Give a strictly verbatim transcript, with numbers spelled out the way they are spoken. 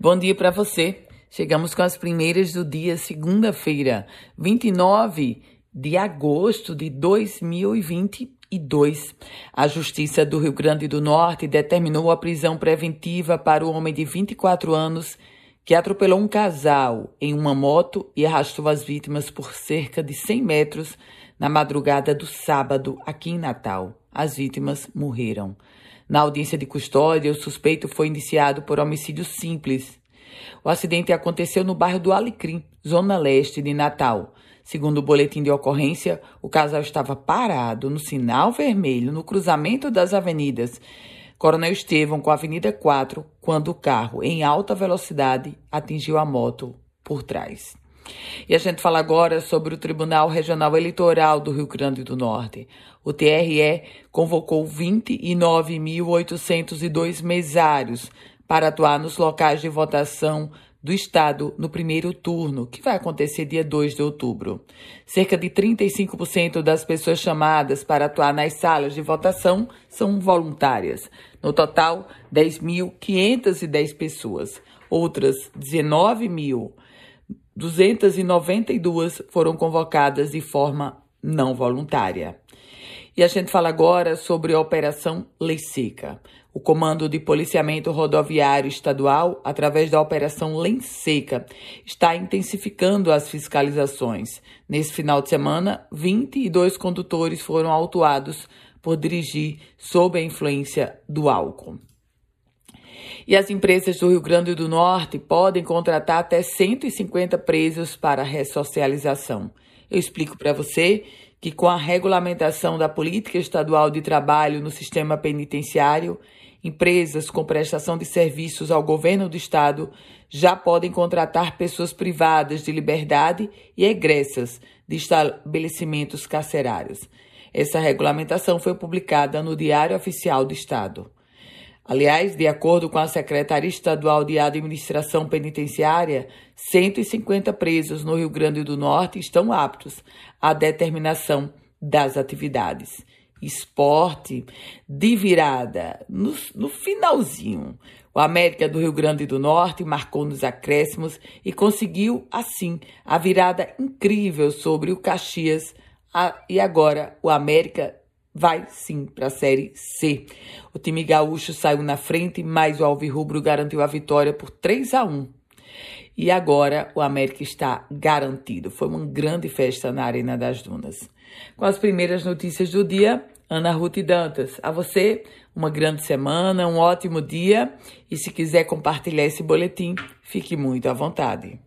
Bom dia para você. Chegamos com as primeiras do dia, segunda-feira, vinte e nove de agosto de dois mil e vinte e dois. A Justiça do Rio Grande do Norte determinou a prisão preventiva para o homem de vinte e quatro anos que atropelou um casal em uma moto e arrastou as vítimas por cerca de cem metros na madrugada do sábado aqui em Natal. As vítimas morreram. Na audiência de custódia, o suspeito foi indiciado por homicídio simples. O acidente aconteceu no bairro do Alecrim, zona leste de Natal. Segundo o boletim de ocorrência, o casal estava parado no sinal vermelho, no cruzamento das avenidas Coronel Estevão com a Avenida quatro, quando o carro, em alta velocidade, atingiu a moto por trás. E a gente fala agora sobre o Tribunal Regional Eleitoral do Rio Grande do Norte. O T R E convocou vinte e nove mil oitocentos e dois mesários para atuar nos locais de votação do Estado no primeiro turno, que vai acontecer dia dois de outubro. Cerca de trinta e cinco por cento das pessoas chamadas para atuar nas salas de votação são voluntárias. No total, dez mil quinhentas e dez pessoas. Outras dezenove mil duzentas e noventa e duas foram convocadas de forma não voluntária. E a gente fala agora sobre a Operação Lei Seca. O Comando de Policiamento Rodoviário Estadual, através da Operação Lei Seca, está intensificando as fiscalizações. Nesse final de semana, vinte e dois condutores foram autuados por dirigir sob a influência do álcool. E as empresas do Rio Grande do Norte podem contratar até cento e cinquenta presos para ressocialização. Eu explico para você que com a regulamentação da política estadual de trabalho no sistema penitenciário, empresas com prestação de serviços ao governo do estado já podem contratar pessoas privadas de liberdade e egressas de estabelecimentos carcerários. Essa regulamentação foi publicada no Diário Oficial do Estado. Aliás, de acordo com a Secretaria Estadual de Administração Penitenciária, cento e cinquenta presos no Rio Grande do Norte estão aptos à determinação das atividades. Esporte de virada. No, no finalzinho, o América do Rio Grande do Norte marcou nos acréscimos e conseguiu, assim, a virada incrível sobre o Caxias. A, e agora o América vai sim para a Série C. O time gaúcho saiu na frente, mas o alvirrubro garantiu a vitória por três a um. E agora o América está garantido. Foi uma grande festa na Arena das Dunas. Com as primeiras notícias do dia, Ana Ruth e Dantas. A você, uma grande semana, um ótimo dia. E se quiser compartilhar esse boletim, fique muito à vontade.